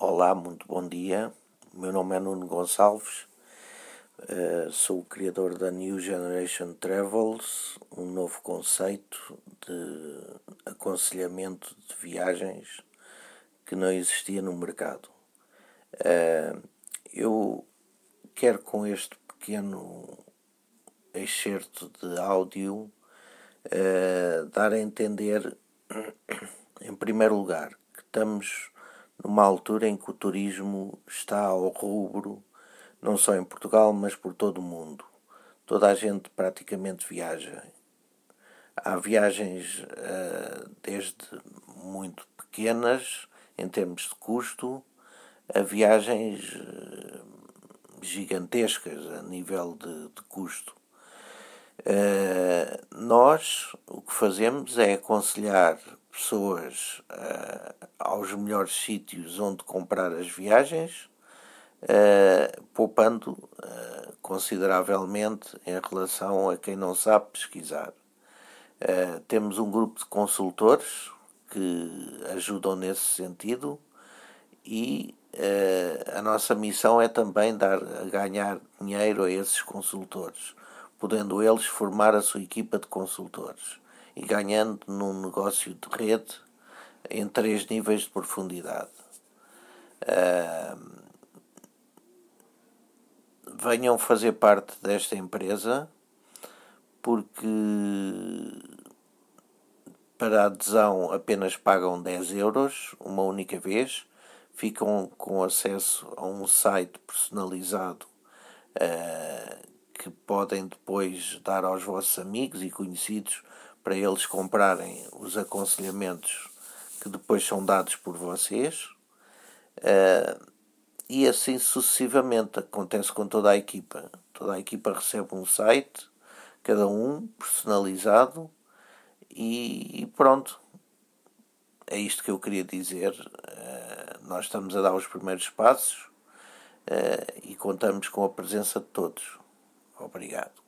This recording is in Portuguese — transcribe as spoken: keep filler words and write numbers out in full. Olá, muito bom dia. O meu nome é Nuno Gonçalves, uh, sou o criador da New Generation Travels, um novo conceito de aconselhamento de viagens que não existia no mercado. Uh, eu quero, com este pequeno excerto de áudio, uh, dar a entender, em primeiro lugar, que estamos numa altura em que o turismo está ao rubro, não só em Portugal, mas por todo o mundo. Toda a gente praticamente viaja. Há viagens uh, desde muito pequenas, em termos de custo, a viagens uh, gigantescas a nível de, de custo. Uh, nós o que fazemos é aconselhar pessoas uh, aos melhores sítios onde comprar as viagens, uh, poupando uh, consideravelmente em relação a quem não sabe pesquisar. Uh, temos um grupo de consultores que ajudam nesse sentido e uh, a nossa missão é também dar, ganhar dinheiro a esses consultores, podendo eles formar a sua equipa de consultores e ganhando num negócio de rede em três níveis de profundidade. Uh, venham fazer parte desta empresa, porque para adesão apenas pagam dez euros uma única vez, ficam com acesso a um site personalizado uh, que podem depois dar aos vossos amigos e conhecidos para eles comprarem os aconselhamentos que depois são dados por vocês, uh, e assim sucessivamente acontece com toda a equipa. Toda a equipa recebe um site, cada um personalizado, e, e pronto. É isto que eu queria dizer. Uh, nós estamos a dar os primeiros passos uh, e contamos com a presença de todos. Obrigado.